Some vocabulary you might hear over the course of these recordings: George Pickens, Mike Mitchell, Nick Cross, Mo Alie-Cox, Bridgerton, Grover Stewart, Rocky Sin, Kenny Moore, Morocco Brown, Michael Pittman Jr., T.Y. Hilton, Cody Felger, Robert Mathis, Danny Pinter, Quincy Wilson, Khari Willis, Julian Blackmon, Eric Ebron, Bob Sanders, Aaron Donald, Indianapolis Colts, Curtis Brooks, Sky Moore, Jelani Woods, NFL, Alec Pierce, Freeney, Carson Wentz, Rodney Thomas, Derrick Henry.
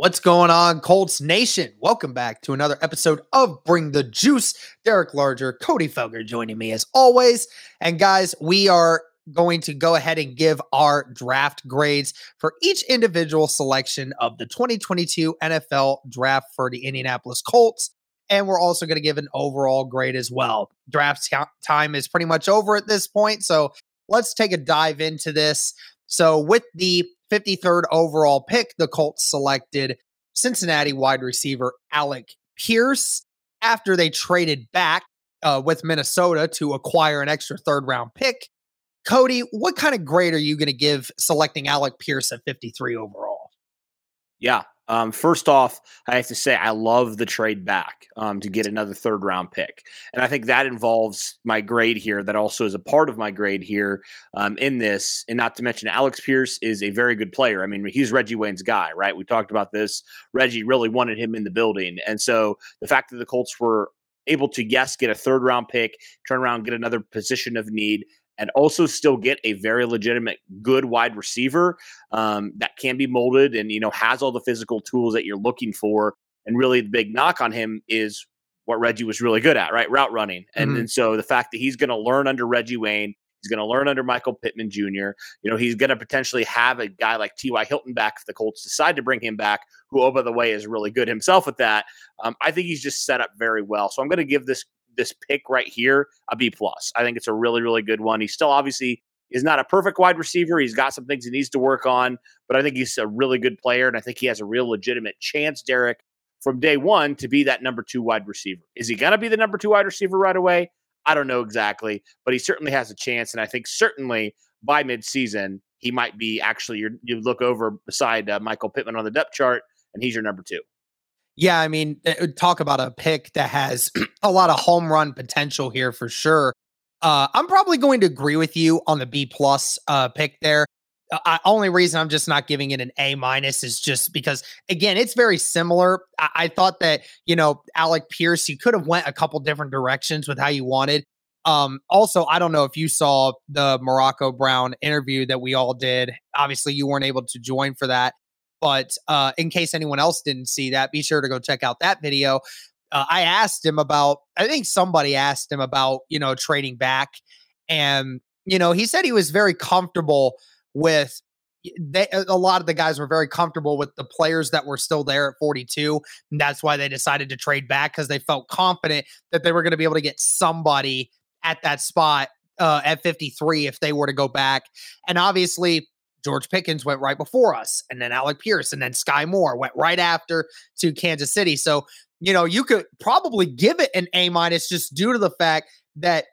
What's going on, Colts Nation? Welcome back to another episode of Bring the Juice. Derek Larger, Cody Felger joining me as always. And guys, we are going to go ahead and give our draft grades for each individual selection of the 2022 NFL Draft for the Indianapolis Colts. And we're also going to give an overall grade as well. Draft time is pretty much over at this point, so let's take a dive into this. So with the 53rd overall pick, the Colts selected Cincinnati wide receiver Alec Pierce after they traded back with Minnesota to acquire an extra third-round pick. Cody, what kind of grade are you going to give selecting Alec Pierce at 53 overall? Yeah, first off, I have to say I love the trade back to get another third-round pick. And I think that involves my grade here. That also is a part of my grade here in this. And not to mention, Alec Pierce is a very good player. I mean, he's Reggie Wayne's guy, right? We talked about this. Reggie really wanted him in the building. And so the fact that the Colts were able to, yes, get a third-round pick, turn around, get another position of need, and also still get a very legitimate, good wide receiver that can be molded and, you know, has all the physical tools that you're looking for. And really the big knock on him is what Reggie was really good at, right? Route running. And, and so the fact that he's going to learn under Reggie Wayne, he's going to learn under Michael Pittman Jr. You know, he's going to potentially have a guy like T.Y. Hilton back if the Colts decide to bring him back, who, oh, by the way, is really good himself at that. I think he's just set up very well. So I'm going to give this pick right here a B+. I think it's a really, really good one. He still obviously is not a perfect wide receiver. He's got some things he needs to work on, but I think he's a really good player, and I think he has a real legitimate chance, Derek, from day one to be that number two wide receiver. Is he going to be the number two wide receiver right away? I don't know exactly, but he certainly has a chance, and I think certainly by midseason, he might be actually you look over beside Michael Pittman on the depth chart, and he's your number two. Yeah, I mean, talk about a pick that has a lot of home run potential here for sure. I'm probably going to agree with you on the B+ pick there. Only reason I'm just not giving it an A- is just because, again, it's very similar. I thought that, you know, Alec Pierce, you could have went a couple different directions with how you wanted. Also, I don't know if you saw the Morocco Brown interview that we all did. Obviously, you weren't able to join for that. But in case anyone else didn't see that, be sure to go check out that video. I asked him about, I think somebody asked him about, you know, trading back. And, you know, he said he was very comfortable with, a lot of the guys were very comfortable with the players that were still there at 42. And that's why they decided to trade back, because they felt confident that they were going to be able to get somebody at that spot at 53 if they were to go back. And obviously, George Pickens went right before us, and then Alec Pierce, and then Sky Moore went right after to Kansas City. So, you know, you could probably give it an A- just due to the fact that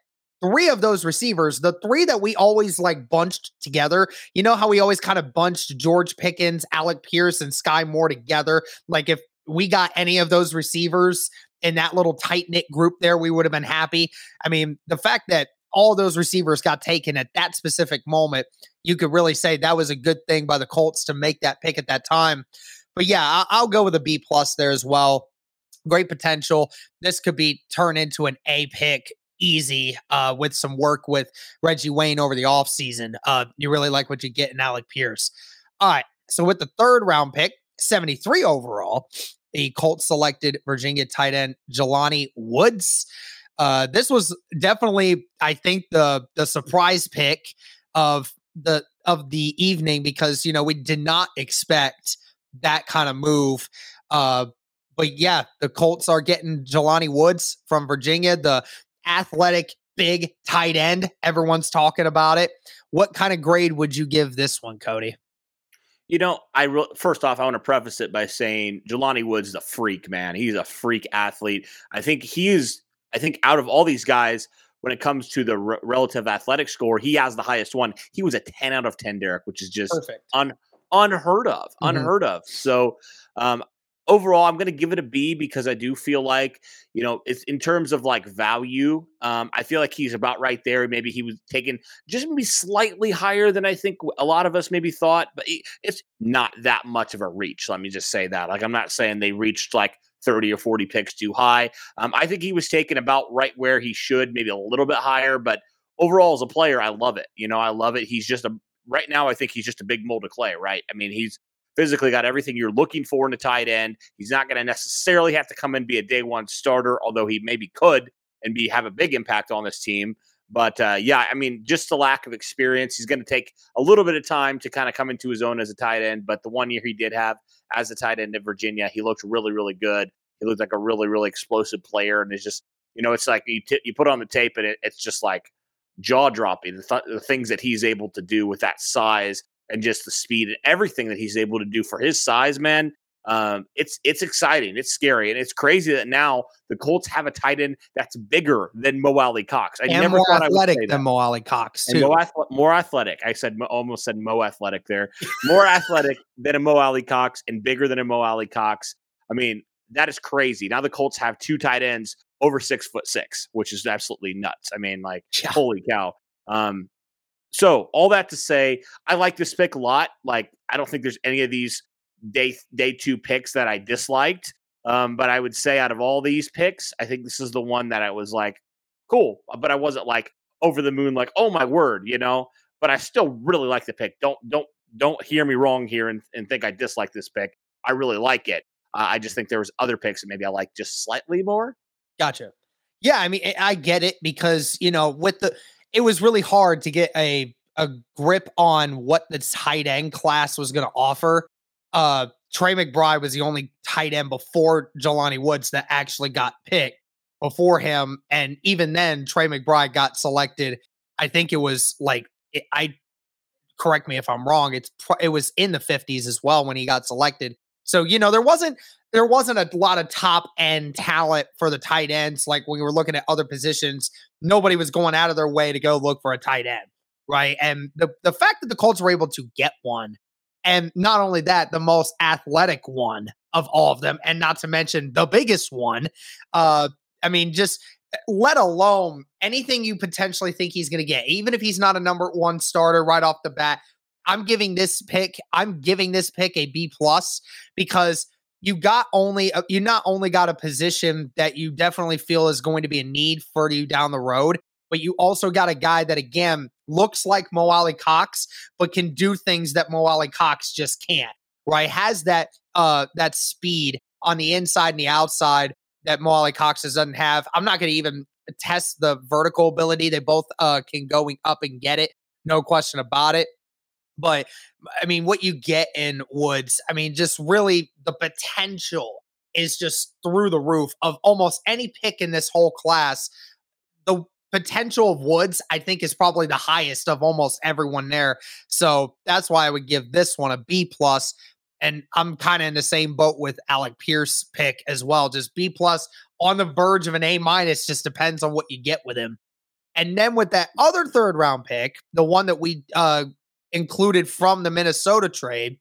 three of those receivers, the three that we always like bunched together, you know how we always kind of bunched George Pickens, Alec Pierce, and Sky Moore together? Like if we got any of those receivers in that little tight-knit group there, we would have been happy. I mean, the fact that all those receivers got taken at that specific moment, you could really say that was a good thing by the Colts to make that pick at that time. But yeah, I'll go with a B+ there as well. Great potential. This could be turned into an A pick easy with some work with Reggie Wayne over the offseason. You really like what you get in Alec Pierce. All right, so with the third round pick, 73 overall, the Colts selected Virginia tight end Jelani Woods. This was definitely, I think, the surprise pick of the evening, because, you know, we did not expect that kind of move. But yeah, the Colts are getting Jelani Woods from Virginia, the athletic big tight end. Everyone's talking about it. What kind of grade would you give this one, Cody? You know, first off, I want to preface it by saying Jelani Woods is a freak, man. He's a freak athlete. I think out of all these guys, when it comes to the relative athletic score, he has the highest one. He was a 10 out of 10, Derek, which is just unheard of. So overall, I'm going to give it a B, because I do feel like, you know, it's in terms of like value. I feel like he's about right there. Maybe he was taken just maybe slightly higher than I think a lot of us maybe thought, but it's not that much of a reach. Let me just say that. Like, I'm not saying they reached like 30 or 40 picks too high. I think he was taken about right where he should, maybe a little bit higher, but overall as a player, I love it. You know, I love it. He's just right now, I think he's just a big mold of clay, right? I mean, he's physically got everything you're looking for in a tight end. He's not going to necessarily have to come in and be a day one starter, although he maybe could and have a big impact on this team. But yeah, I mean, just the lack of experience, he's going to take a little bit of time to kind of come into his own as a tight end. But the 1 year he did have as a tight end at Virginia, he looked really, really good. He looked like a really, really explosive player. And it's just, you know, it's like you put on the tape and it's just like jaw dropping, the things that he's able to do with that size and just the speed and everything that he's able to do for his size, man. It's exciting. It's scary. And it's crazy that now the Colts have a tight end that's bigger than Mo Alie-Cox. I never thought I would say that. More athletic than Mo Alie-Cox, too. More athletic. I almost said Mo Athletic there. More athletic than a Mo Alie-Cox and bigger than a Mo Alie-Cox. I mean, that is crazy. Now the Colts have two tight ends over 6'6", which is absolutely nuts. I mean, like, holy cow. So all that to say, I like this pick a lot. Like, I don't think there's any of these day two picks that I disliked. But I would say out of all these picks, I think this is the one that I was like, cool. But I wasn't like over the moon, like, oh my word, you know, but I still really like the pick. Don't hear me wrong here and think I dislike this pick. I really like it. I just think there was other picks that maybe I like just slightly more. Gotcha. Yeah. I mean, I get it, because, you know, it was really hard to get a grip on what the tight end class was going to offer. Trey McBride was the only tight end before Jelani Woods that actually got picked before him. And even then, Trey McBride got selected. I think it was like, correct me if I'm wrong, it was in the 50s as well when he got selected. So, you know, there wasn't a lot of top end talent for the tight ends. Like, when we were looking at other positions, nobody was going out of their way to go look for a tight end, right? And the fact that the Colts were able to get one, and not only that, the most athletic one of all of them, and not to mention the biggest one. I mean, just let alone anything you potentially think he's going to get, even if he's not a number one starter right off the bat. I'm giving this pick a B+, because you not only got a position that you definitely feel is going to be a need for you down the road, but you also got a guy that, again, looks like Mo Alie-Cox, but can do things that Mo Alie-Cox just can't, right? Has that speed on the inside and the outside that Mo Alie-Cox doesn't have. I'm not going to even test the vertical ability. They both can going up and get it. No question about it. But, I mean, what you get in Woods, I mean, just really the potential is just through the roof of almost any pick in this whole class. The potential of Woods, I think, is probably the highest of almost everyone there. So that's why I would give this one a B+. And I'm kind of in the same boat with Alec Pierce pick as well. Just B+ on the verge of an A-, just depends on what you get with him. And then with that other third round pick, the one that we included from the Minnesota trade,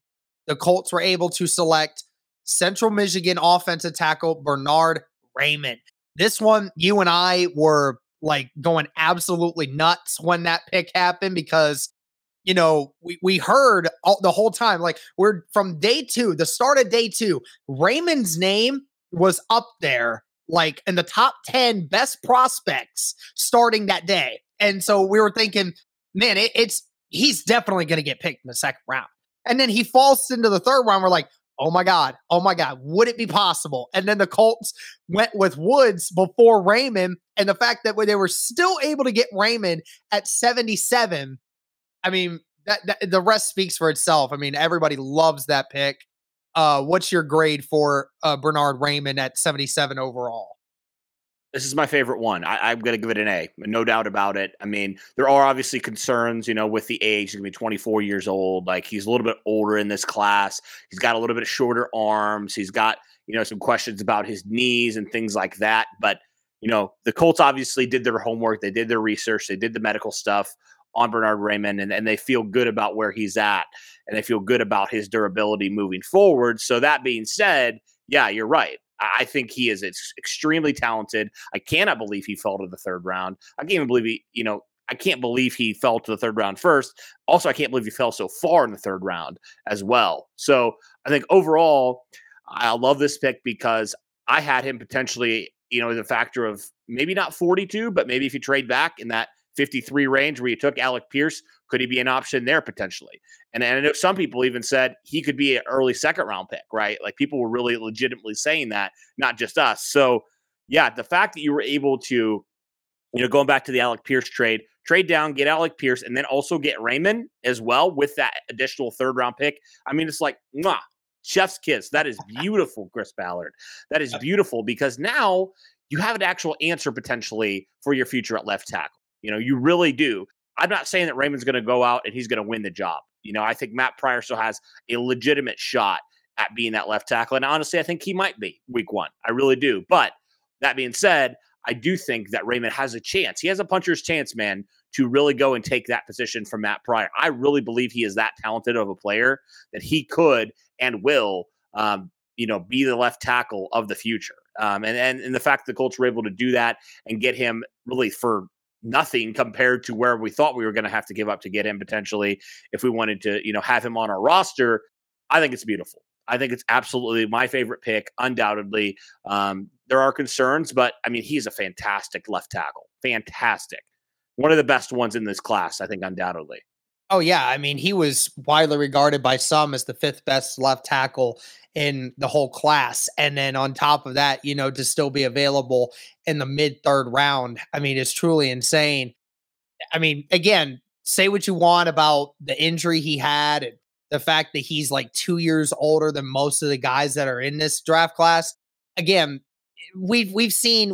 the Colts were able to select Central Michigan offensive tackle Bernhard Raimann. This one, you and I were like going absolutely nuts when that pick happened, because, you know, we heard the whole time, like, we're from day two, the start of day two, Raymond's name was up there like in the top 10 best prospects starting that day. And so we were thinking, man, he's definitely going to get picked in the second round. And then he falls into the third round. We're like, oh my God, would it be possible? And then the Colts went with Woods before Raimann. And the fact that they were still able to get Raimann at 77, I mean, the rest speaks for itself. I mean, everybody loves that pick. What's your grade for Bernhard Raimann at 77 overall? This is my favorite one. I'm going to give it an A, no doubt about it. I mean, there are obviously concerns, with the age. He's going to be 24 years old. Like, he's a little bit older in this class. He's got a little bit shorter arms. He's got, some questions about his knees and things like that. But, the Colts obviously did their homework. They did their research. They did the medical stuff on Bernhard Raimann, and they feel good about where he's at, and they feel good about his durability moving forward. So that being said, yeah, you're right. I think he is extremely talented. I cannot believe he fell to the third round. I can't even believe I can't believe he fell to the third round first. Also, I can't believe he fell so far in the third round as well. So I think overall, I love this pick because I had him potentially, as a factor of maybe not 42, but maybe if you trade back in that 53 range where you took Alec Pierce, could he be an option there potentially? And I know some people even said he could be an early second round pick, right? Like, people were really legitimately saying that, not just us. So yeah, the fact that you were able to, going back to the Alec Pierce trade down, get Alec Pierce, and then also get Raimann as well with that additional third round pick. I mean, it's like, mwah, chef's kiss. That is beautiful, Chris Ballard. That is beautiful, because now you have an actual answer potentially for your future at left tackle. You really do. I'm not saying that Raymond's going to go out and he's going to win the job. I think Matt Pryor still has a legitimate shot at being that left tackle. And honestly, I think he might be week one. I really do. But that being said, I do think that Raimann has a chance. He has a puncher's chance, man, to really go and take that position from Matt Pryor. I really believe he is that talented of a player that he could and will, be the left tackle of the future. And the fact that the Colts were able to do that and get him really for nothing compared to where we thought we were going to have to give up to get him potentially if we wanted to, have him on our roster. I think it's beautiful. I think it's absolutely my favorite pick, undoubtedly. There are concerns, but I mean, he's a fantastic left tackle. Fantastic. One of the best ones in this class, I think, undoubtedly. Oh, yeah. I mean, he was widely regarded by some as the fifth best left tackle in the whole class. And then on top of that, to still be available in the mid-third round, I mean, it's truly insane. I mean, again, say what you want about the injury he had and the fact that he's like 2 years older than most of the guys that are in this draft class. Again, we've seen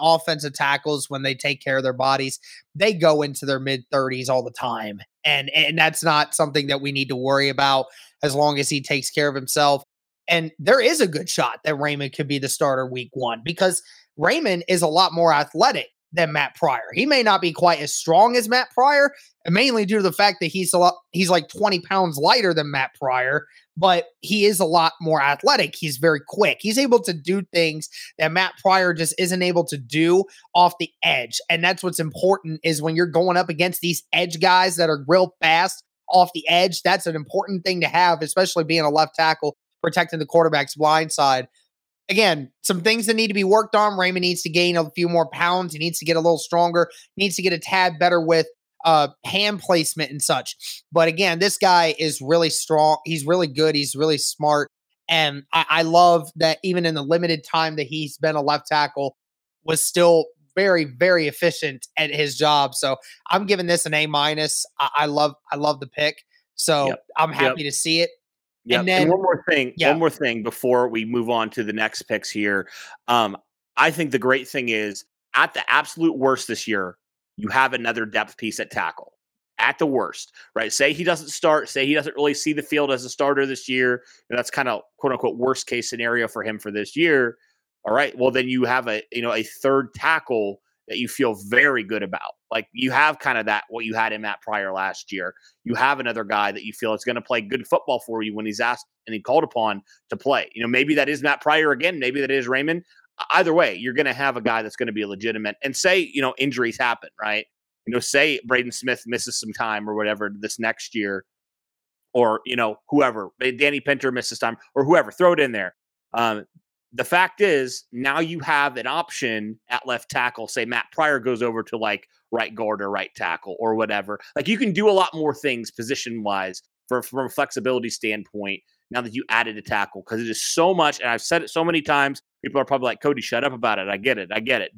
offensive tackles when they take care of their bodies, they go into their mid-30s all the time. And that's not something that we need to worry about as long as he takes care of himself. And there is a good shot that Raimann could be the starter week one, because Raimann is a lot more athletic than Matt Pryor. He may not be quite as strong as Matt Pryor, mainly due to the fact that he's like 20 pounds lighter than Matt Pryor, but he is a lot more athletic. He's very quick. He's able to do things that Matt Pryor just isn't able to do off the edge. And that's what's important, is when you're going up against these edge guys that are real fast off the edge, that's an important thing to have, especially being a left tackle, protecting the quarterback's blind side. Again, some things that need to be worked on. Raimann needs to gain a few more pounds. He needs to get a little stronger. He needs to get a tad better with hand placement and such. But again, this guy is really strong. He's really good. He's really smart. And I love that even in the limited time that he's been a left tackle, was still very, very efficient at his job. So I'm giving this an A-. I love the pick. So yep. I'm happy to see it. Yeah, and one more thing before we move on to the next picks here. I think the great thing is, at the absolute worst this year, you have another depth piece at tackle. At the worst, right? Say he doesn't start, say he doesn't really see the field as a starter this year. And that's kind of quote unquote worst case scenario for him for this year. All right. Well, then you have a third tackle that you feel very good about. Like, you have kind of that, what you had in Matt Pryor last year. You have another guy that you feel is going to play good football for you when he's asked and he called upon to play. Maybe that is Matt Pryor again. Maybe that is Raimann. Either way, you're going to have a guy that's going to be legitimate. And say, injuries happen, right? Say Braden Smith misses some time or whatever this next year, or, whoever, Danny Pinter misses time or whoever, throw it in there. the fact is now you have an option at left tackle. Say Matt Pryor goes over to like right guard or right tackle or whatever. Like you can do a lot more things position wise from a flexibility standpoint. Now that you added a tackle, because it is so much. And I've said it so many times. People are probably like, Cody, shut up about it. I get it.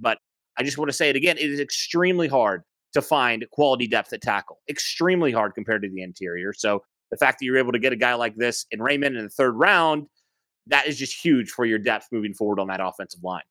But I just want to say it again. It is extremely hard to find quality depth at tackle, extremely hard compared to the interior. So the fact that you're able to get a guy like this in Raimann in the third round, that is just huge for your depth moving forward on that offensive line.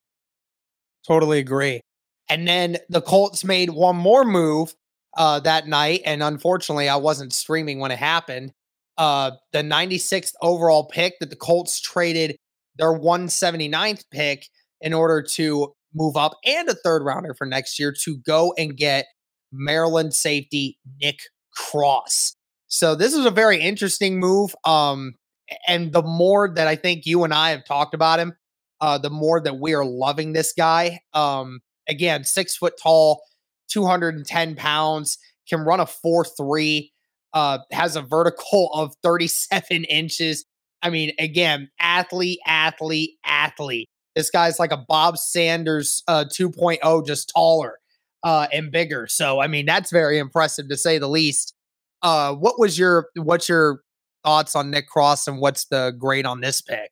Totally agree. And then the Colts made one more move that night. And unfortunately, I wasn't streaming when it happened. The 96th overall pick that the Colts traded their 179th pick in order to move up and a third rounder for next year to go and get Maryland safety Nick Cross. So this is a very interesting move. And the more that I think you and I have talked about him, the more that we are loving this guy. Again, 6 foot tall, 210 pounds, can run a 4.3, has a vertical of 37 inches. I mean, again, athlete. This guy's like a Bob Sanders 2.0, just taller and bigger. So, I mean, that's very impressive to say the least. What's your thoughts on Nick Cross and what's the grade on this pick?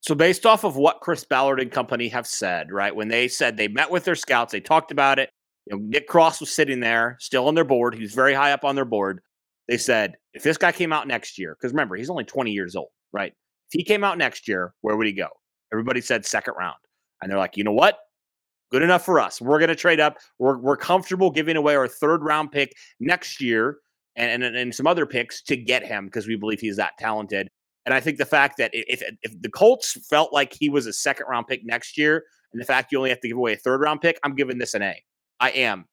So based off of what Chris Ballard and company have said, right? When they said they met with their scouts, they talked about it. You know, Nick Cross was sitting there still on their board. He was very high up on their board. They said, if this guy came out next year, because remember, he's only 20 years old, right? If he came out next year, where would he go? Everybody said second round. And they're like, you know what? Good enough for us. We're going to trade up. We're comfortable giving away our third round pick next year and some other picks to get him because we believe he's that talented. And I think the fact that if the Colts felt like he was a second round pick next year and the fact you only have to give away a third round pick, I'm giving this an A. I am.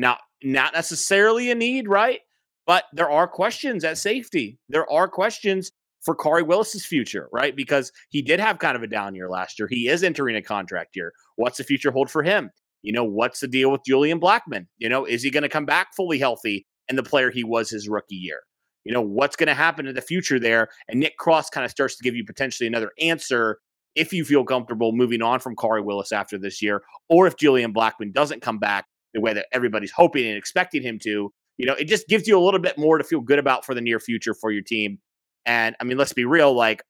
Now, not necessarily a need, right? But there are questions at safety. There are questions for Khari Willis's future, right? Because he did have kind of a down year last year. He is entering a contract year. What's the future hold for him? You know, what's the deal with Julian Blackmon? You know, is he going to come back fully healthy and the player he was his rookie year? You know, what's going to happen in the future there? And Nick Cross kind of starts to give you potentially another answer if you feel comfortable moving on from Khari Willis after this year, or if Julian Blackmon doesn't come back the way that everybody's hoping and expecting him to. You know, it just gives you a little bit more to feel good about for the near future for your team. And I mean, let's be real, like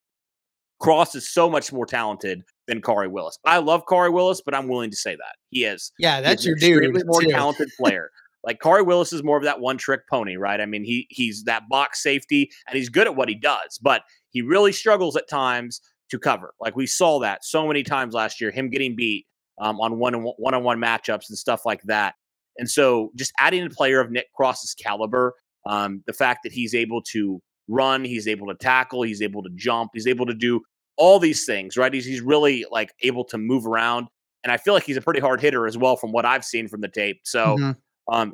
Cross is so much more talented than Khari Willis. I love Khari Willis, but I'm willing to say that he is. Yeah, that's your dude. Extremely more talented player. Like Khari Willis is more of that one trick pony, right? I mean, he's that box safety and he's good at what he does, but he really struggles at times to cover. Like we saw that so many times last year, him getting beat on one-on-one matchups and stuff like that. And so just adding a player of Nick Cross's caliber, the fact that he's able to run, he's able to tackle, he's able to jump, he's able to do all these things, right? He's really like able to move around. And I feel like he's a pretty hard hitter as well from what I've seen from the tape. So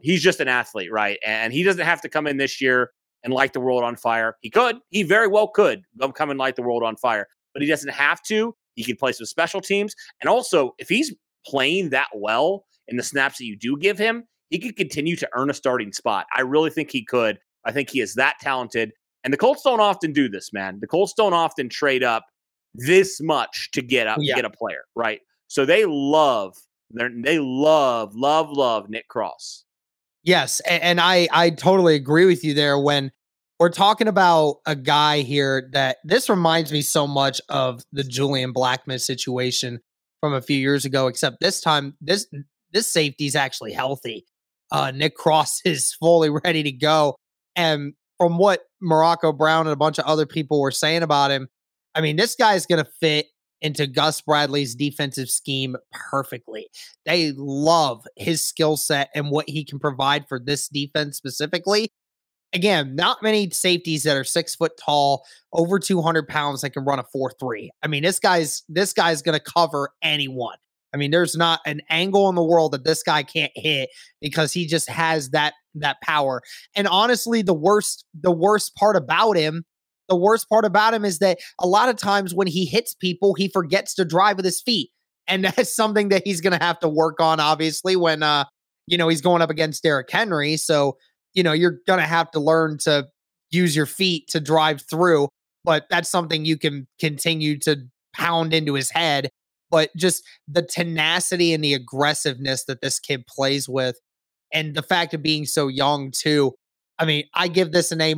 he's just an athlete, right? And he doesn't have to come in this year and light the world on fire. He very well could come and light the world on fire, but he doesn't have to. He can play some special teams. And also if he's playing that well in the snaps that you do give him, he could continue to earn a starting spot. I really think he could. I think he is that talented. And the Colts don't often do this, man. The Colts don't often trade up this much to get up, to get a player, right? So they love Nick Cross. Yes, and I totally agree with you there. When we're talking about a guy here that this reminds me so much of the Julian Blackmon situation from a few years ago, except this time, this safety's actually healthy. Nick Cross is fully ready to go. And from what Morocco Brown and a bunch of other people were saying about him, I mean, this guy is going to fit into Gus Bradley's defensive scheme perfectly. They love his skill set and what he can provide for this defense specifically. Again, not many safeties that are 6 foot tall, over 200 pounds that can run a 4.3. I mean, this guy's going to cover anyone. I mean, there's not an angle in the world that this guy can't hit because he just has that power. And honestly, the worst part about him is that a lot of times when he hits people, he forgets to drive with his feet. And that's something that he's going to have to work on, obviously, when, he's going up against Derrick Henry. So, you're going to have to learn to use your feet to drive through, but that's something you can continue to pound into his head, but just the tenacity and the aggressiveness that this kid plays with, and the fact of being so young too. I mean, I give this an A-,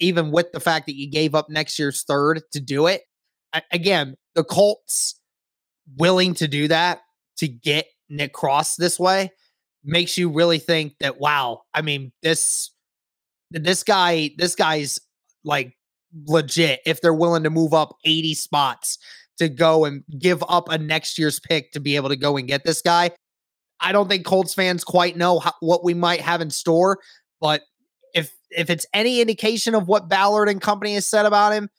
even with the fact that you gave up next year's third to do it. Again, the Colts willing to do that to get Nick Cross this way makes you really think that, wow, I mean, this guy's like legit. If they're willing to move up 80 spots to go and give up a next year's pick to be able to go and get this guy, I don't think Colts fans quite know what we might have in store. But if it's any indication of what Ballard and company has said about him,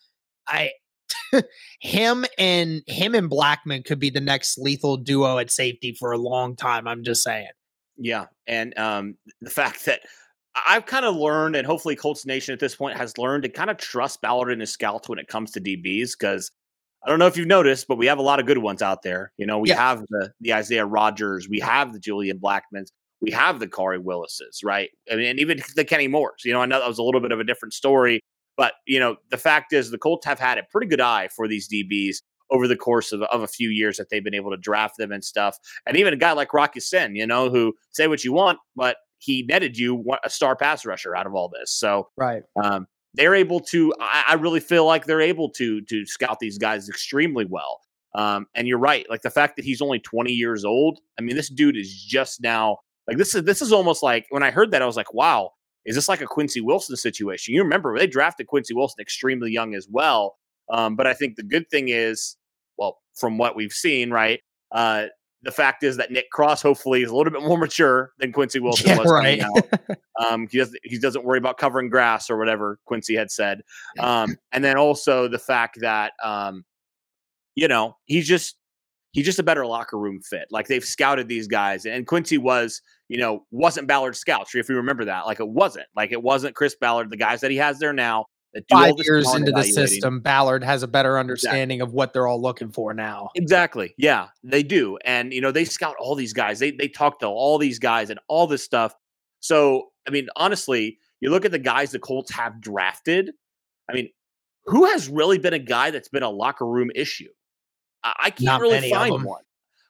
him and Blackmon could be the next lethal duo at safety for a long time. I'm just saying. Yeah. And the fact that I've kind of learned, and hopefully Colts Nation at this point has learned to kind of trust Ballard and his scouts when it comes to DBs, because I don't know if you've noticed, but we have a lot of good ones out there. You know, we have the Isaiah Rogers, we have the Julian Blackmons, we have the Khari Willises, right? I mean, and even the Kenny Moores. You know, I know that was a little bit of a different story, but, you know, the fact is the Colts have had a pretty good eye for these DBs over the course of a few years that they've been able to draft them and stuff. And even a guy like Rocky Sin, you know, who, say what you want, but he netted you a star pass rusher out of all this. So right. They're able to, I really feel like they're able to scout these guys extremely well. And you're right. Like the fact that he's only 20 years old. I mean, this dude is just now like, this is almost like when I heard that, I was like, wow, is this like a Quincy Wilson situation? You remember they drafted Quincy Wilson extremely young as well. But I think the good thing is, well, from what we've seen, right? The fact is that Nick Cross hopefully is a little bit more mature than Quincy Wilson was right now. He doesn't worry about covering grass or whatever Quincy had said. And then also the fact that, you know, he's just a better locker room fit. Like they've scouted these guys, and Quincy was, you know, wasn't Ballard's scouts. If you remember that, it wasn't Chris Ballard, the guys that he has there now. 5 years into the system, Ballard has a better understanding of what they're all looking for now. Exactly. Yeah, they do. And, you know, they scout all these guys. They talk to all these guys and all this stuff. So, I mean, honestly, you look at the guys the Colts have drafted. I mean, who has really been a guy that's been a locker room issue? I can't really find one.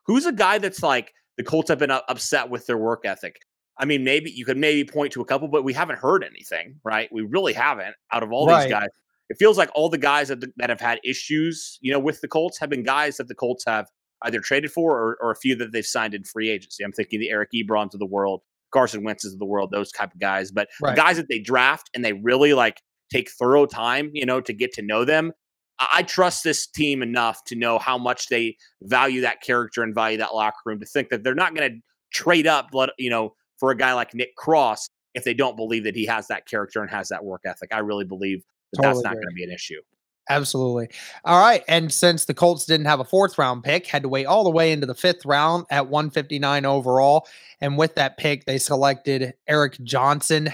Who's a guy that's like the Colts have been upset with their work ethic? I mean, maybe you could point to a couple, but we haven't heard anything, right? We really haven't out of all these guys. It feels like all the guys that have had issues, you know, with the Colts have been guys that the Colts have either traded for or a few that they've signed in free agency. I'm thinking the Eric Ebrons of the world, Carson Wentzes of the world, those type of guys. But the guys that they draft and they really like take thorough time, you know, to get to know them. I trust this team enough to know how much they value that character and value that locker room to think that they're not going to trade up, you know, for a guy like Nick Cross, if they don't believe that he has that character and has that work ethic. I really believe that's not going to be an issue. Absolutely. All right. And since the Colts didn't have a fourth round pick, had to wait all the way into the fifth round at 159 overall. And with that pick, they selected Eric Johnson,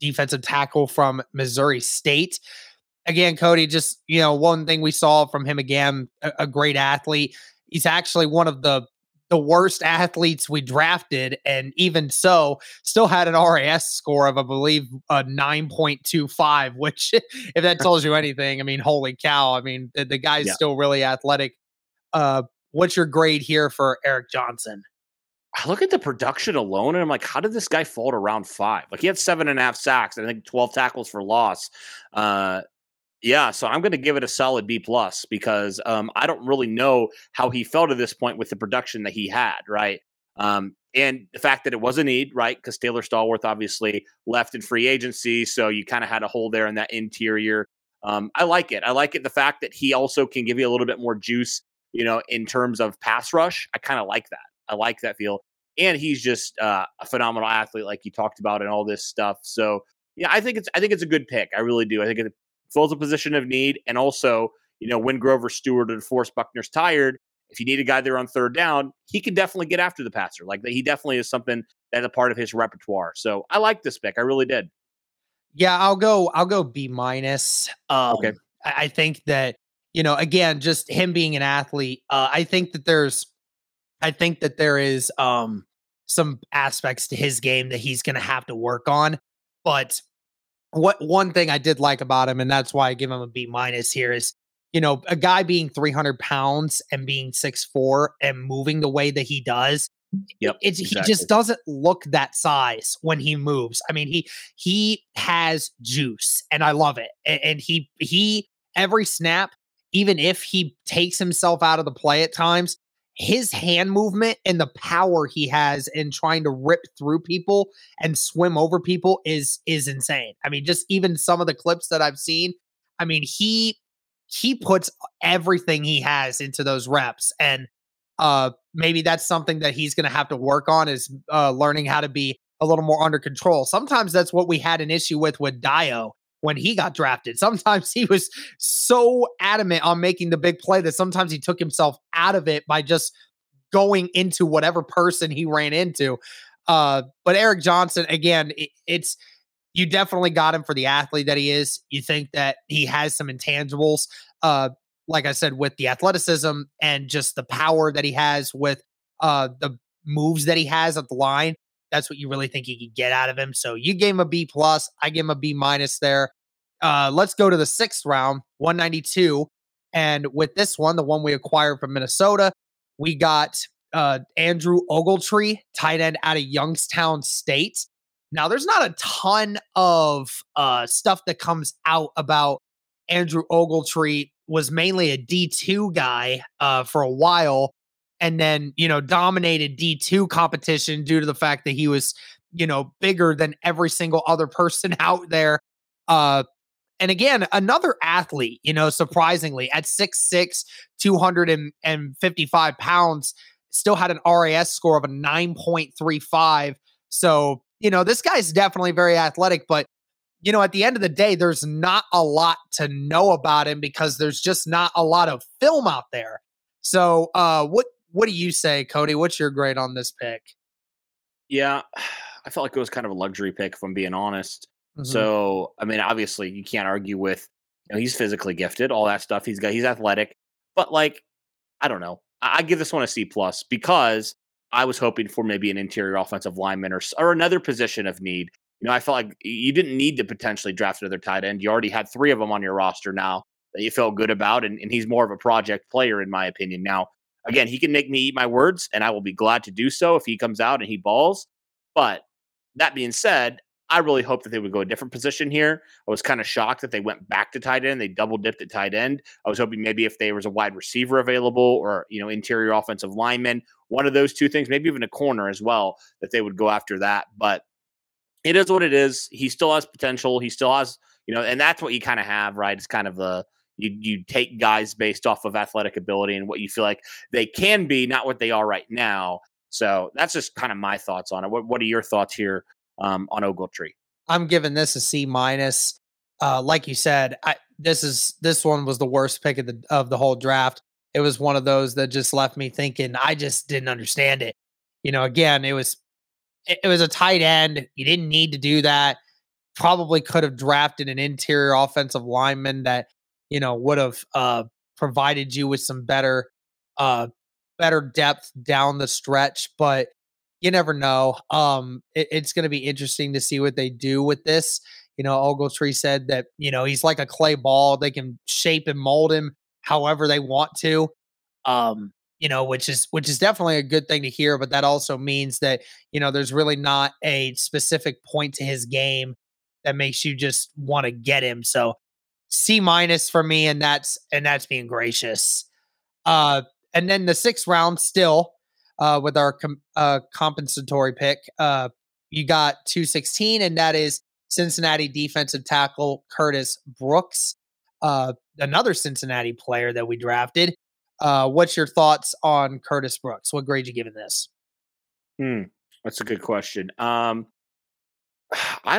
defensive tackle from Missouri State. Again, Cody, just, you know, one thing we saw from him again, a great athlete. He's actually one of the worst athletes we drafted, and even so, still had an RAS score of, I believe, a 9.25, which, if that tells you anything, I mean, holy cow. I mean, the guy's still really athletic. What's your grade here for Eric Johnson? I look at the production alone, and I'm like, how did this guy fall to round 5? Like, he had 7.5 sacks, and I think 12 tackles for loss. Yeah, so I'm going to give it a solid B+ because I don't really know how he felt at this point with the production that he had, right? And the fact that it was a need, right? Because Taylor Stallworth obviously left in free agency, so you kind of had a hole there in that interior. I like it. I like it. The fact that he also can give you a little bit more juice, you know, in terms of pass rush. I kind of like that. I like that feel. And he's just a phenomenal athlete, like you talked about, and all this stuff. So yeah, I think it's a good pick. I really do. I think it's fills a position of need. And also, you know, when Grover Stewart and Forrest Buckner's tired, if you need a guy there on third down, he can definitely get after the passer. Like he definitely is something that's a part of his repertoire. So I like this pick. I really did. Yeah, I'll go B-. Okay. I think that, you know, again, just him being an athlete, I think that there is some aspects to his game that he's going to have to work on, but what one thing I did like about him, and that's why I give him a B- here, is you know, a guy being 300 pounds and being 6'4" and moving the way that he does. Yep, He just doesn't look that size when he moves. I mean, he has juice, and I love it. And he every snap, even if he takes himself out of the play at times, his hand movement and the power he has in trying to rip through people and swim over people is insane. I mean, just even some of the clips that I've seen, I mean, he puts everything he has into those reps. And maybe that's something that he's going to have to work on, is learning how to be a little more under control. Sometimes that's what we had an issue with Dio when he got drafted. Sometimes he was so adamant on making the big play that sometimes he took himself out of it by just going into whatever person he ran into. But Eric Johnson, again, it's you definitely got him for the athlete that he is. You think that he has some intangibles, like I said, with the athleticism and just the power that he has with the moves that he has at the line. That's what you really think you could get out of him. So you gave him a B+. I gave him a B- there. Let's go to the 6th round, 192. And with this one, the one we acquired from Minnesota, we got Andrew Ogletree, tight end out of Youngstown State. Now, there's not a ton of stuff that comes out about Andrew Ogletree. Was mainly a D2 guy for a while, and then, you know, dominated D2 competition due to the fact that he was, you know, bigger than every single other person out there. And again, another athlete, you know, surprisingly at 6'6", 255 pounds, still had an RAS score of a 9.35. So, you know, this guy's definitely very athletic, but you know, at the end of the day, there's not a lot to know about him because there's just not a lot of film out there. So what do you say, Cody? What's your grade on this pick? Yeah, I felt like it was kind of a luxury pick, if I'm being honest. Mm-hmm. So, I mean, obviously you can't argue with, you know, he's physically gifted, all that stuff. He's athletic, but like, I don't know. I give this one a C+ because I was hoping for maybe an interior offensive lineman or another position of need. You know, I felt like you didn't need to potentially draft another tight end. You already had 3 of them on your roster now that you felt good about, and he's more of a project player, in my opinion. Now, again, he can make me eat my words, and I will be glad to do so if he comes out and he balls. But that being said, I really hoped that they would go a different position here. I was kind of shocked that they went back to tight end. They double-dipped at tight end. I was hoping maybe if there was a wide receiver available or, you know, interior offensive lineman, one of those two things, maybe even a corner as well, that they would go after that. But it is what it is. He still has potential. He still has, you know, and that's what you kind of have, right? It's kind of the, you take guys based off of athletic ability and what you feel like they can be, not what they are right now. So that's just kind of my thoughts on it. What are your thoughts here on Ogletree? I'm giving this a C-. Like you said, this one was the worst pick of the whole draft. It was one of those that just left me thinking, I just didn't understand it. You know, again, it was a tight end. You didn't need to do that. Probably could have drafted an interior offensive lineman that, you know, would have provided you with some better depth down the stretch, but you never know. It's going to be interesting to see what they do with this. You know, Ogletree said that, you know, he's like a clay ball. They can shape and mold him however they want to. You know, which is definitely a good thing to hear, but that also means that, you know, there's really not a specific point to his game that makes you just want to get him. So C- for me, and that's being gracious. And then the 6th round still, with our compensatory pick, you got 216, and that is Cincinnati defensive tackle Curtis Brooks, another Cincinnati player that we drafted. What's your thoughts on Curtis Brooks? What grade you giving this? That's a good question. I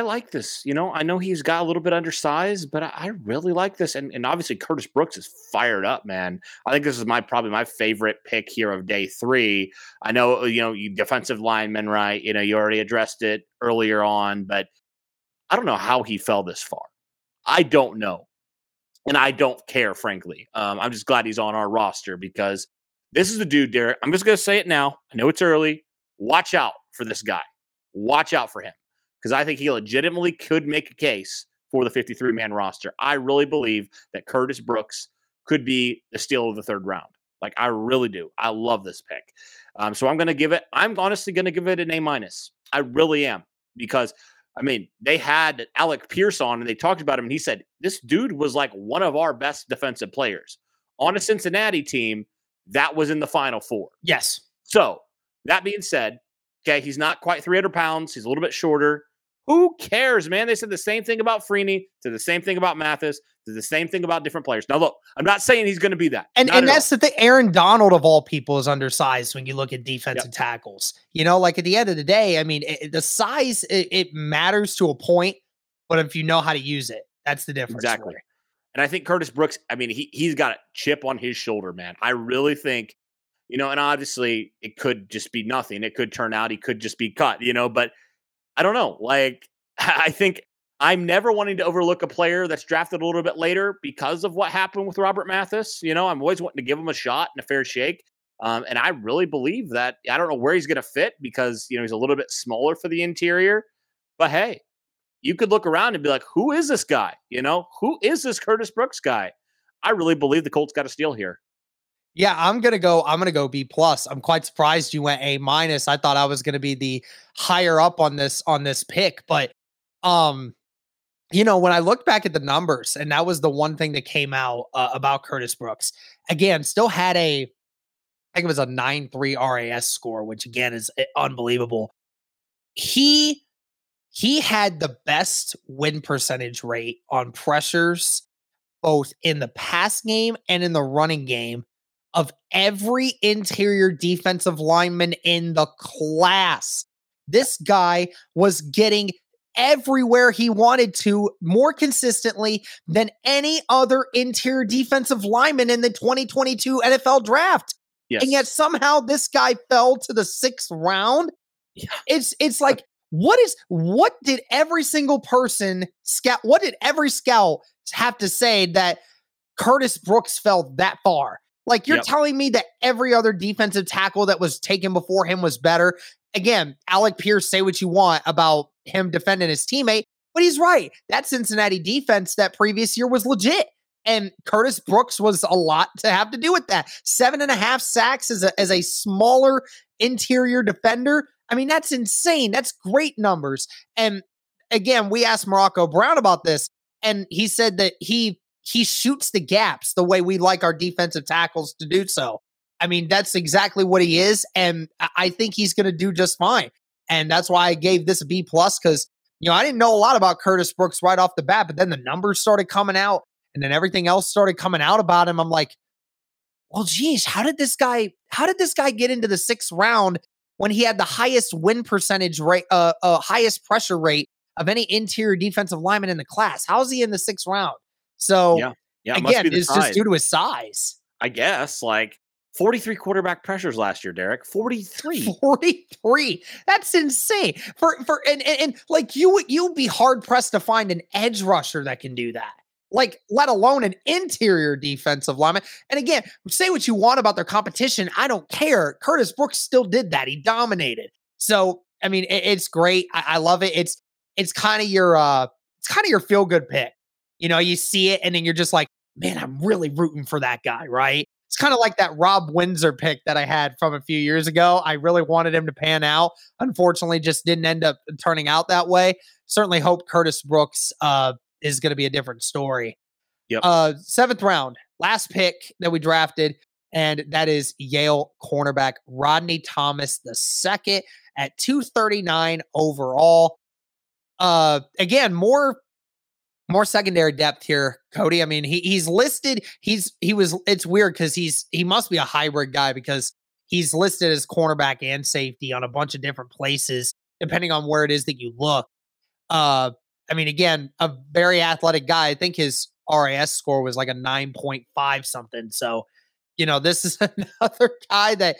like this. You know, I know he's got a little bit undersized, but I really like this. And obviously Curtis Brooks is fired up, man. I think this is probably my favorite pick here of day 3. I know, you know, you defensive lineman, right? You know, you already addressed it earlier on, but I don't know how he fell this far. I don't know. And I don't care, frankly. I'm just glad he's on our roster because this is the dude, Derek. I'm just going to say it now. I know it's early. Watch out for this guy. Watch out for him because I think he legitimately could make a case for the 53-man roster. I really believe that Curtis Brooks could be the steal of the third round. Like, I really do. I love this pick. So I'm going to give it, I'm honestly going to give it an A-. I really am, because, I mean, they had Alec Pierce on and they talked about him, and he said, this dude was like one of our best defensive players on a Cincinnati team that was in the Final Four. Yes. So that being said, okay, he's not quite 300 pounds. He's a little bit shorter. Who cares, man? They said the same thing about Freeney, to the same thing about Mathis, to the same thing about different players. Now, look, I'm not saying he's going to be that. And that's the thing. Aaron Donald, of all people, is undersized when you look at defensive tackles. You know, like, at the end of the day, I mean, the size, it matters to a point, but if you know how to use it, that's the difference. Exactly. And I think Curtis Brooks, I mean, he's got a chip on his shoulder, man. I really think, you know, and obviously it could just be nothing. It could turn out he could just be cut, you know, but I don't know. Like, I think I'm never wanting to overlook a player that's drafted a little bit later because of what happened with Robert Mathis. You know, I'm always wanting to give him a shot and a fair shake. And I really believe that. I don't know where he's going to fit because, you know, he's a little bit smaller for the interior. But hey, you could look around and be like, who is this guy? You know, who is this Curtis Brooks guy? I really believe the Colts got a steal here. Yeah, I'm going to go B+. I'm quite surprised you went A-. I thought I was going to be the higher up on this pick, but, you know, when I looked back at the numbers, and that was the one thing that came out about Curtis Brooks, again, still had I think it was a 9.3 RAS score, which again is unbelievable. He had the best win percentage rate on pressures, both in the pass game and in the running game, of every interior defensive lineman in the class. This guy was getting everywhere he wanted to more consistently than any other interior defensive lineman in the 2022 NFL draft. Yes. And yet somehow this guy fell to the 6th round. Yeah. It's like, what did every scout have to say that Curtis Brooks fell that far? Like, you're telling me that every other defensive tackle that was taken before him was better. Again, Alec Pierce, say what you want about him defending his teammate, but he's right. That Cincinnati defense that previous year was legit, and Curtis Brooks was a lot to have to do with that. 7.5 sacks as a smaller interior defender. I mean, that's insane. That's great numbers. And again, we asked Morocco Brown about this, and he said that he shoots the gaps the way we like our defensive tackles to do so. I mean, that's exactly what he is, and I think he's going to do just fine. And that's why I gave this a B+, because, you know, I didn't know a lot about Curtis Brooks right off the bat, but then the numbers started coming out, and then everything else started coming out about him. I'm like, well, geez, how did this guy get into the 6th round when he had the highest win percentage rate, highest pressure rate of any interior defensive lineman in the class? How is he in the 6th round? So, again, it's size. Just due to his size. I guess, like, 43 quarterback pressures last year, Derek. 43. That's insane. And like, you'd be hard-pressed to find an edge rusher that can do that, like, let alone an interior defensive lineman. And again, say what you want about their competition. I don't care. Curtis Brooks still did that. He dominated. So, I mean, it's great. I love it. It's kind of your feel-good pick. You know, you see it, and then you're just like, man, I'm really rooting for that guy, right? It's kind of like that Rob Windsor pick that I had from a few years ago. I really wanted him to pan out. Unfortunately, just didn't end up turning out that way. Certainly hope Curtis Brooks is going to be a different story. Yep. 7th round, last pick that we drafted, and that is Yale cornerback Rodney Thomas II at 239 overall. Again, more secondary depth here, Cody. I mean, he's listed. It's weird because he must be a hybrid guy, because he's listed as cornerback and safety on a bunch of different places, depending on where it is that you look. I mean, again, a very athletic guy. I think his RAS score was like a 9.5 something. So, you know, this is another guy that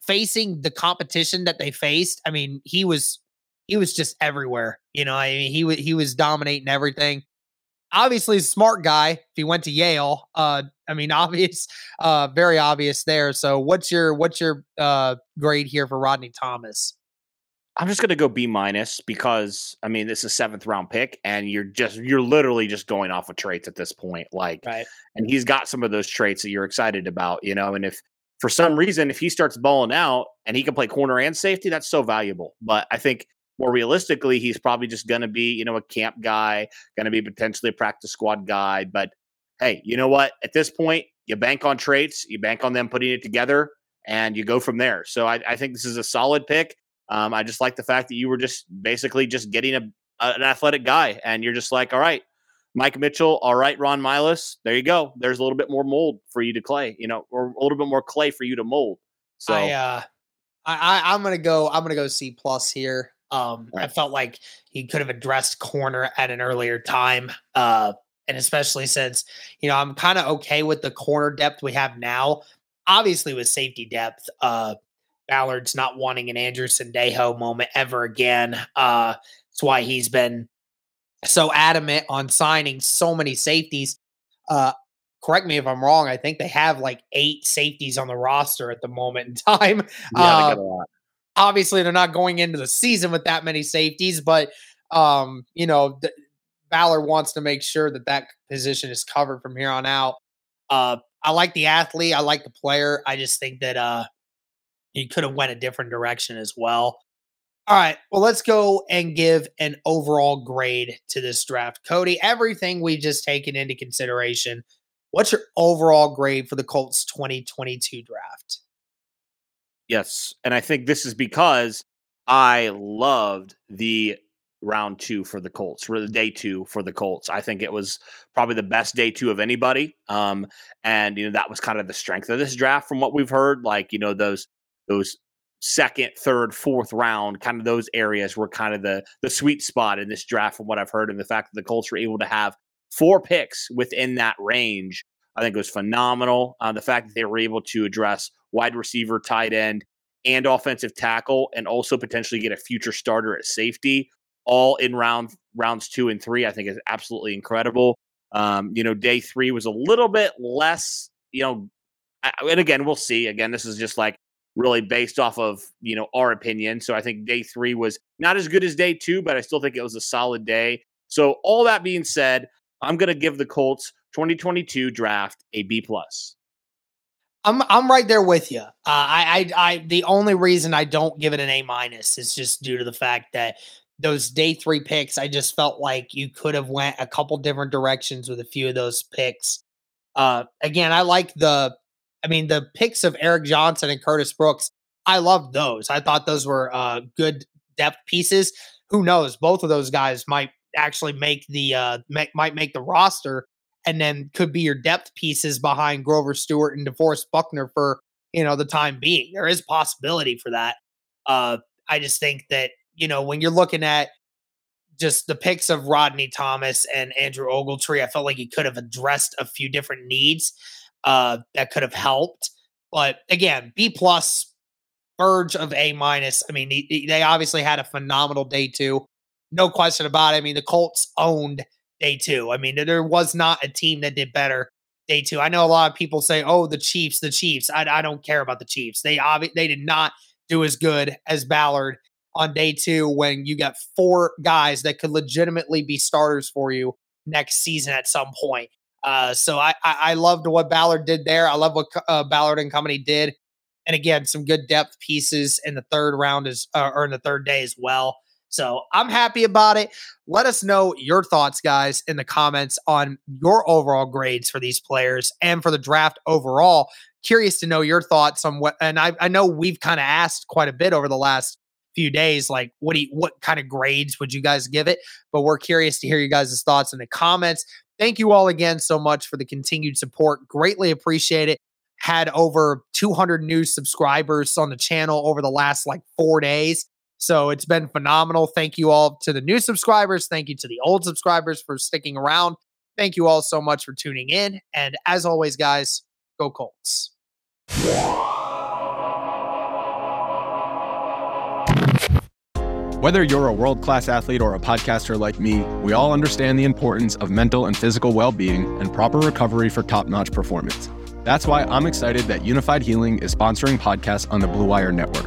facing the competition that they faced. I mean, he was just everywhere. You know, I mean, he was dominating everything. Obviously, he's a smart guy. If he went to Yale, I mean, very obvious there. So what's your grade here for Rodney Thomas? I'm just going to go B- because, I mean, it's a seventh round pick and you're literally just going off of traits at this point. Like, right. And he's got some of those traits that you're excited about, you know, and if for some reason, if he starts balling out and he can play corner and safety, that's so valuable. But I think more realistically, he's probably just going to be, you know, a camp guy, going to be potentially a practice squad guy. But hey, you know what? At this point, you bank on traits, you bank on them putting it together, and you go from there. So I think this is a solid pick. I just like the fact that you were just basically just getting an athletic guy, and you're just like, all right, Mike Mitchell, all right, Ron Miles, there you go. There's a little bit more mold for you to clay, you know, or a little bit more clay for you to mold. So I'm gonna go C+ here. Right. I felt like he could have addressed corner at an earlier time, and especially since, you know, I'm kind of okay with the corner depth we have now. Obviously, with safety depth, Ballard's not wanting an Anderson Dejo moment ever again. That's why he's been so adamant on signing so many safeties. Correct me if I'm wrong. I think they have like 8 safeties on the roster at the moment in time. Yeah, they obviously, they're not going into the season with that many safeties, but you know, Ballard wants to make sure that that position is covered from here on out. I like the athlete. I like the player. I just think that he could have went a different direction as well. All right, well, let's go and give an overall grade to this draft. Cody, everything we've just taken into consideration, what's your overall grade for the Colts 2022 draft? Yes, and I think this is because I loved the round 2 for the Colts, or the day 2 for the Colts. I think it was probably the best day 2 of anybody. And, you know, that was kind of the strength of this draft from what we've heard. Like, you know, those second, third, fourth round, kind of those areas were kind of the sweet spot in this draft from what I've heard. And the fact that the Colts were able to have 4 picks within that range, I think it was phenomenal. The fact that they were able to address wide receiver, tight end, and offensive tackle, and also potentially get a future starter at safety, all in rounds 2 and 3, I think is absolutely incredible. You know, day 3 was a little bit less, you know, and again, we'll see. Again, this is just like really based off of, you know, our opinion. So I think day 3 was not as good as day 2, but I still think it was a solid day. So all that being said, I'm going to give the Colts 2022 draft a B+. I'm right there with you. I the only reason I don't give it an A- is just due to the fact that those day 3 picks, I just felt like you could have went a couple different directions with a few of those picks. Again, I like the picks of Eric Johnson and Curtis Brooks. I loved those. I thought those were good depth pieces. Who knows? Both of those guys might actually make the might make the roster, and then could be your depth pieces behind Grover Stewart and DeForest Buckner for, you know, the time being. There is possibility for that. I just think that, you know, when you're looking at just the picks of Rodney Thomas and Andrew Ogletree, I felt like he could have addressed a few different needs that could have helhelped. But again, B+, verge of A-. I mean, they obviously had a phenomenal day 2. No question about it. I mean, the Colts owned day 2. I mean, there was not a team that did better day 2. I know a lot of people say, oh, the Chiefs. I don't care about the Chiefs. They did not do as good as Ballard on day 2, when you got 4 guys that could legitimately be starters for you next season at some point. So I loved what Ballard did there. I love what Ballard and company did. And again, some good depth pieces in the third round or in the third day as well. So I'm happy about it. Let us know your thoughts, guys, in the comments on your overall grades for these players and for the draft overall. Curious to know your thoughts on what, and I know we've kind of asked quite a bit over the last few days, like what kind of grades would you guys give it? But we're curious to hear you guys' thoughts in the comments. Thank you all again so much for the continued support. Greatly appreciate it. Had over 200 new subscribers on the channel over the last like 4 days. So it's been phenomenal. Thank you all to the new subscribers. Thank you to the old subscribers for sticking around. Thank you all so much for tuning in. And as always, guys, go Colts. Whether you're a world-class athlete or a podcaster like me, we all understand the importance of mental and physical well-being and proper recovery for top-notch performance. That's why I'm excited that Unified Healing is sponsoring podcasts on the Blue Wire Network.